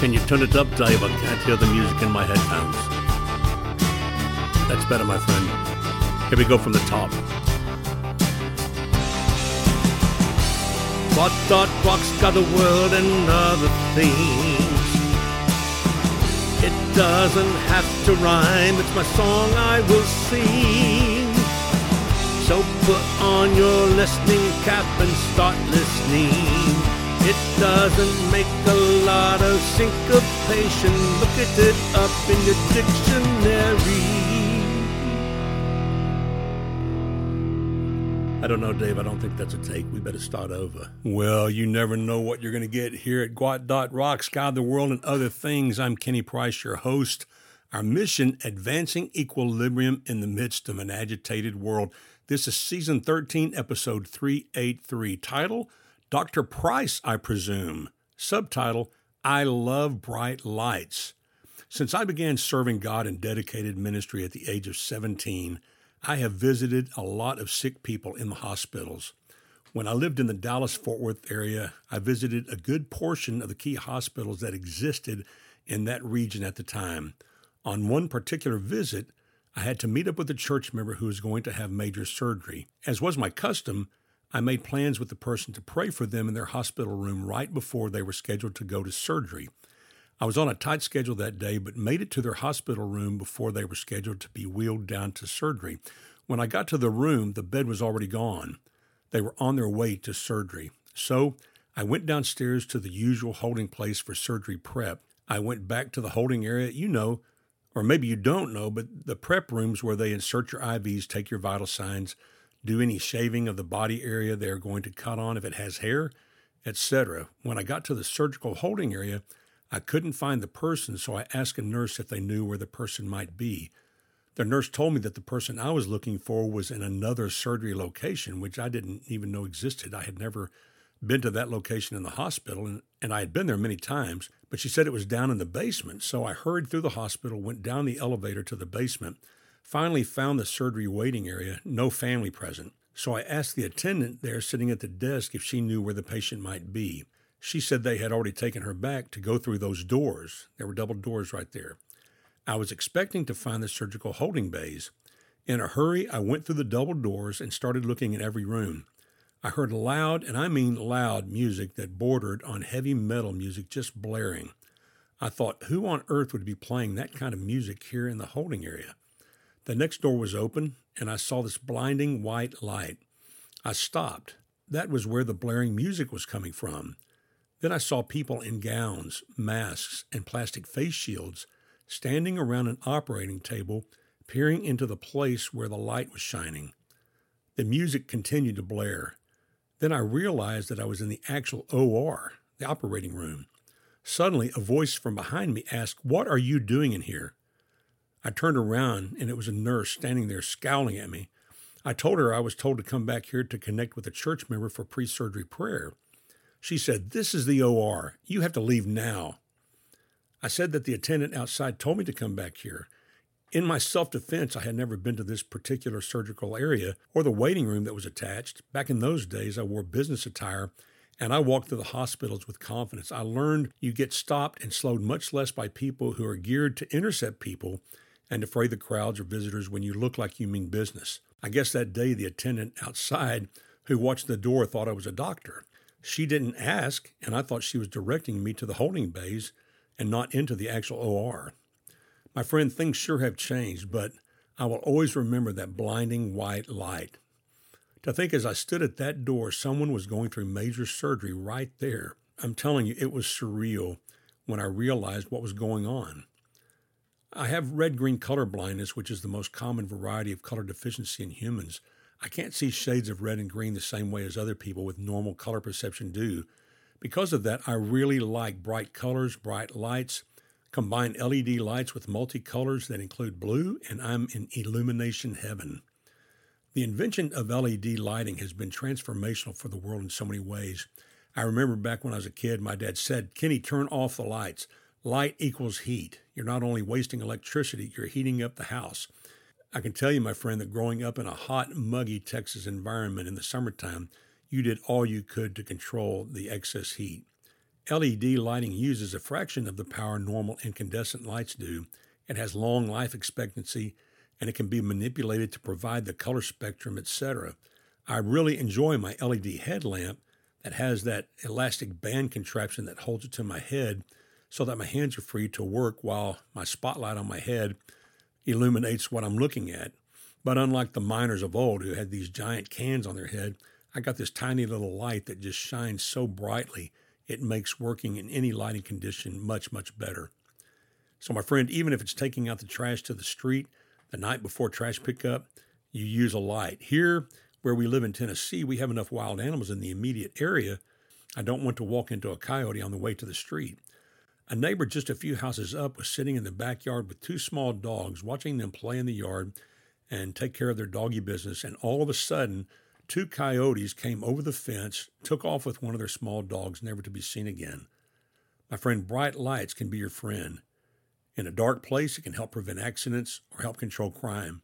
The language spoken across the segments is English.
Can you turn it up, Dave? I can't hear the music in my headphones. That's better, my friend. Here we go from the top. Gwot.rocks got a world and other things. It doesn't have to rhyme. It's my song I will sing. So put on your listening cap and start listening. It doesn't make a lot of syncopation. Look at it up in your dictionary. I don't know, Dave. I don't think that's a take. We better start over. Well, you never know what you're going to get here at Gwot.rocks, God, the World, and Other Things. I'm Kenny Price, your host. Our mission, advancing equilibrium in the midst of an agitated world. This is Season 13, Episode 383. Title, Dr. Price, I presume. Subtitle, I Love Bright Lights. Since I began serving God in dedicated ministry at the age of 17, I have visited a lot of sick people in the hospitals. When I lived in the Dallas-Fort Worth area, I visited a good portion of the key hospitals that existed in that region at the time. On one particular visit, I had to meet up with a church member who was going to have major surgery. As was my custom, I made plans with the person to pray for them in their hospital room right before they were scheduled to go to surgery. I was on a tight schedule that day, but made it to their hospital room before they were scheduled to be wheeled down to surgery. When I got to the room, the bed was already gone. They were on their way to surgery. So I went downstairs to the usual holding place for surgery prep. I went back to the holding area, you know, or maybe you don't know, but the prep rooms where they insert your IVs, take your vital signs, do any shaving of the body area they're going to cut on if it has hair, etc. When I got to the surgical holding area, I couldn't find the person, so I asked a nurse if they knew where the person might be. The nurse told me that the person I was looking for was in another surgery location, which I didn't even know existed. I had never been to that location in the hospital, and I had been there many times, but she said it was down in the basement, so I hurried through the hospital, went down the elevator to the basement, finally found the surgery waiting area, no family present. So I asked the attendant there sitting at the desk if she knew where the patient might be. She said they had already taken her back to go through those doors. There were double doors right there. I was expecting to find the surgical holding bays. In a hurry, I went through the double doors and started looking in every room. I heard loud, and I mean loud, music that bordered on heavy metal music just blaring. I thought, who on earth would be playing that kind of music here in the holding area? The next door was open, and I saw this blinding white light. I stopped. That was where the blaring music was coming from. Then I saw people in gowns, masks, and plastic face shields standing around an operating table, peering into the place where the light was shining. The music continued to blare. Then I realized that I was in the actual OR, the operating room. Suddenly, a voice from behind me asked, "What are you doing in here?" I turned around, and it was a nurse standing there scowling at me. I told her I was told to come back here to connect with a church member for pre-surgery prayer. She said, "This is the OR. You have to leave now." I said that the attendant outside told me to come back here. In my self-defense, I had never been to this particular surgical area or the waiting room that was attached. Back in those days, I wore business attire, and I walked through the hospitals with confidence. I learned you get stopped and slowed much less by people who are geared to intercept people and defray the crowds or visitors when you look like you mean business. I guess that day the attendant outside who watched the door thought I was a doctor. She didn't ask, and I thought she was directing me to the holding bays and not into the actual OR. My friend, things sure have changed, but I will always remember that blinding white light. To think as I stood at that door, someone was going through major surgery right there. I'm telling you, it was surreal when I realized what was going on. I have red-green color blindness, which is the most common variety of color deficiency in humans. I can't see shades of red and green the same way as other people with normal color perception do. Because of that, I really like bright colors, bright lights, combine LED lights with multicolors that include blue, and I'm in illumination heaven. The invention of LED lighting has been transformational for the world in so many ways. I remember back when I was a kid, my dad said, "Kenny, turn off the lights. Light equals heat. You're not only wasting electricity, you're heating up the house." I can tell you, my friend, that growing up in a hot, muggy Texas environment in the summertime, you did all you could to control the excess heat. LED lighting uses a fraction of the power normal incandescent lights do. It has long life expectancy, and it can be manipulated to provide the color spectrum, etc. I really enjoy my LED headlamp that has that elastic band contraption that holds it to my head so that my hands are free to work while my spotlight on my head illuminates what I'm looking at. But unlike the miners of old who had these giant cans on their head, I got this tiny little light that just shines so brightly it makes working in any lighting condition much, much better. So my friend, even if it's taking out the trash to the street the night before trash pickup, you use a light. Here, where we live in Tennessee, we have enough wild animals in the immediate area. I don't want to walk into a coyote on the way to the street. A neighbor just a few houses up was sitting in the backyard with two small dogs, watching them play in the yard and take care of their doggy business, and all of a sudden, two coyotes came over the fence, took off with one of their small dogs, never to be seen again. My friend, bright lights can be your friend. In a dark place, it can help prevent accidents or help control crime.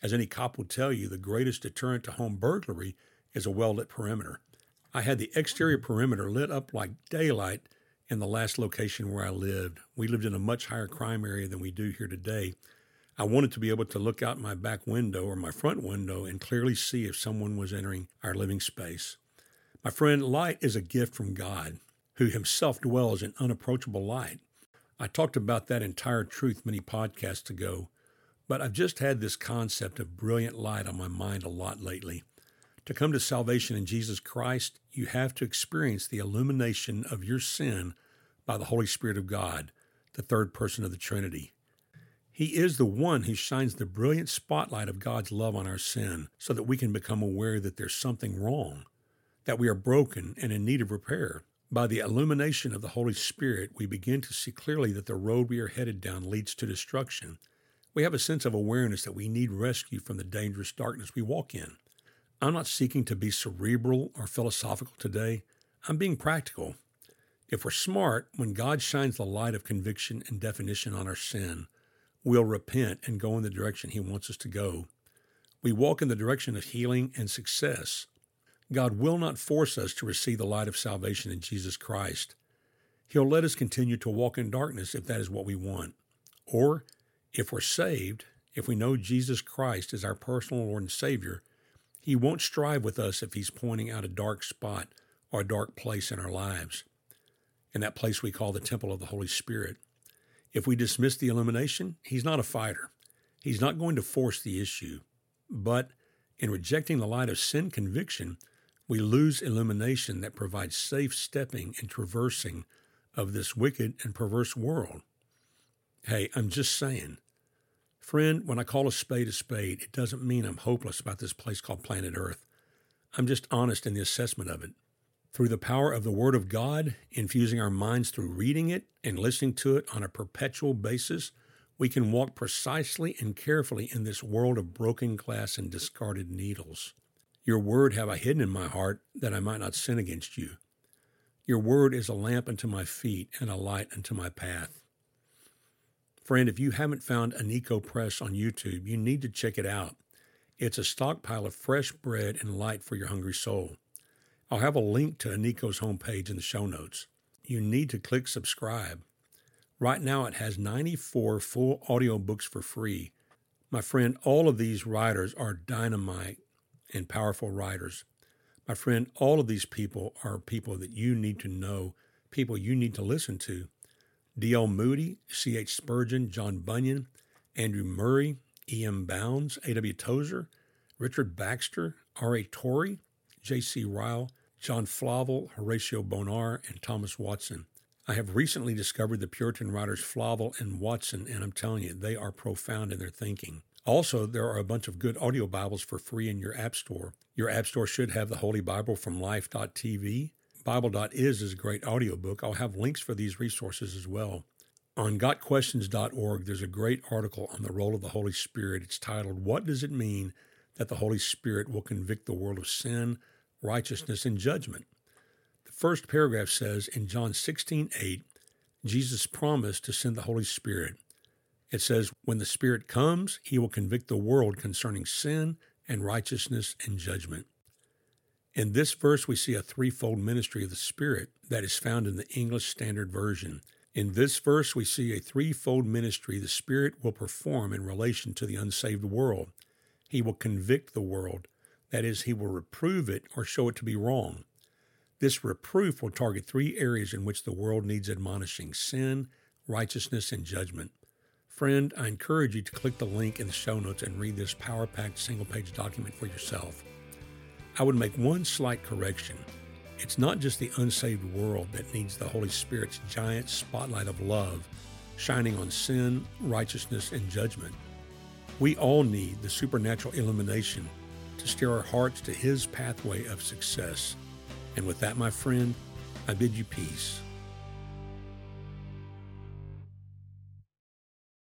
As any cop will tell you, the greatest deterrent to home burglary is a well-lit perimeter. I had the exterior perimeter lit up like daylight in the last location where I lived. We lived in a much higher crime area than we do here today. I wanted to be able to look out my back window or my front window and clearly see if someone was entering our living space. My friend, light is a gift from God, who himself dwells in unapproachable light. I talked about that entire truth many podcasts ago, but I've just had this concept of brilliant light on my mind a lot lately. To come to salvation in Jesus Christ, you have to experience the illumination of your sin by the Holy Spirit of God, the third person of the Trinity. He is the one who shines the brilliant spotlight of God's love on our sin so that we can become aware that there's something wrong, that we are broken and in need of repair. By the illumination of the Holy Spirit, we begin to see clearly that the road we are headed down leads to destruction. We have a sense of awareness that we need rescue from the dangerous darkness we walk in. I'm not seeking to be cerebral or philosophical today. I'm being practical. If we're smart, when God shines the light of conviction and definition on our sin, we'll repent and go in the direction he wants us to go. We walk in the direction of healing and success. God will not force us to receive the light of salvation in Jesus Christ. He'll let us continue to walk in darkness if that is what we want. Or, if we're saved, if we know Jesus Christ as our personal Lord and Savior, he won't strive with us if he's pointing out a dark spot or a dark place in our lives, and that place we call the temple of the Holy Spirit. If we dismiss the illumination, he's not a fighter. He's not going to force the issue. But in rejecting the light of sin conviction, we lose illumination that provides safe stepping and traversing of this wicked and perverse world. Hey, I'm just saying. Friend, when I call a spade, it doesn't mean I'm hopeless about this place called planet Earth. I'm just honest in the assessment of it. Through the power of the Word of God, infusing our minds through reading it and listening to it on a perpetual basis, we can walk precisely and carefully in this world of broken glass and discarded needles. Your word have I hidden in my heart, that I might not sin against you. Your word is a lamp unto my feet and a light unto my path. Friend, if you haven't found Aneko Press on YouTube, you need to check it out. It's a stockpile of fresh bread and light for your hungry soul. I'll have a link to Aneko's homepage in the show notes. You need to click subscribe. Right now it has 94 full audiobooks for free. My friend, all of these writers are dynamite and powerful writers. My friend, all of these people are people that you need to know, people you need to listen to. D.L. Moody, C.H. Spurgeon, John Bunyan, Andrew Murray, E.M. Bounds, A.W. Tozer, Richard Baxter, R.A. Torrey, J.C. Ryle, John Flavel, Horatio Bonar, and Thomas Watson. I have recently discovered the Puritan writers Flavel and Watson, and I'm telling you, they are profound in their thinking. Also, there are a bunch of good audio Bibles for free in your app store. Your app store should have the Holy Bible from Life.TV. Bible.is is a great audiobook. I'll have links for these resources as well. On gotquestions.org, there's a great article on the role of the Holy Spirit. It's titled, "What Does It Mean That the Holy Spirit Will Convict the World of Sin, Righteousness, and Judgment?" The first paragraph says, in John 16:8, Jesus promised to send the Holy Spirit. It says, when the Spirit comes, he will convict the world concerning sin and righteousness and judgment. In this verse, we see a threefold ministry of the Spirit that is found in the English Standard Version. In this verse, we see a threefold ministry the Spirit will perform in relation to the unsaved world. He will convict the world, that is, he will reprove it or show it to be wrong. This reproof will target three areas in which the world needs admonishing: sin, righteousness, and judgment. Friend, I encourage you to click the link in the show notes and read this power-packed single-page document for yourself. I would make one slight correction. It's not just the unsaved world that needs the Holy Spirit's giant spotlight of love, shining on sin, righteousness, and judgment. We all need the supernatural illumination to steer our hearts to His pathway of success. And with that, my friend, I bid you peace.